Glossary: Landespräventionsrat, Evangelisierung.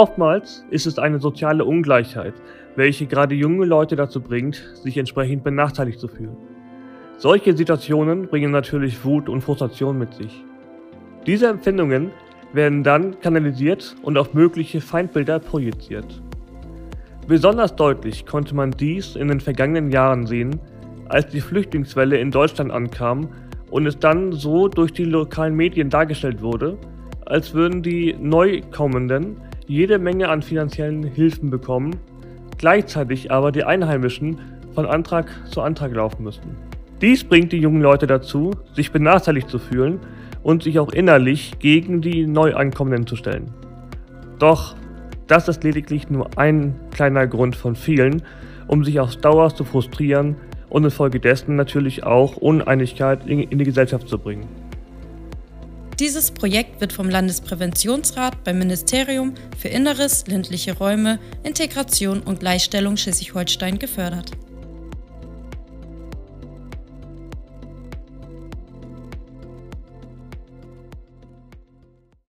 Oftmals ist es eine soziale Ungleichheit, welche gerade junge Leute dazu bringt, sich entsprechend benachteiligt zu fühlen. Solche Situationen bringen natürlich Wut und Frustration mit sich. Diese Empfindungen werden dann kanalisiert und auf mögliche Feindbilder projiziert. Besonders deutlich konnte man dies in den vergangenen Jahren sehen, als die Flüchtlingswelle in Deutschland ankam und es dann so durch die lokalen Medien dargestellt wurde, als würden die Neukommenden jede Menge an finanziellen Hilfen bekommen, gleichzeitig aber die Einheimischen von Antrag zu Antrag laufen müssten. Dies bringt die jungen Leute dazu, sich benachteiligt zu fühlen und sich auch innerlich gegen die Neuankommenden zu stellen. Doch das ist lediglich nur ein kleiner Grund von vielen, um sich auf Dauer zu frustrieren und infolgedessen natürlich auch Uneinigkeit in die Gesellschaft zu bringen. Dieses Projekt wird vom Landespräventionsrat beim Ministerium für Inneres, ländliche Räume, Integration und Gleichstellung Schleswig-Holstein gefördert.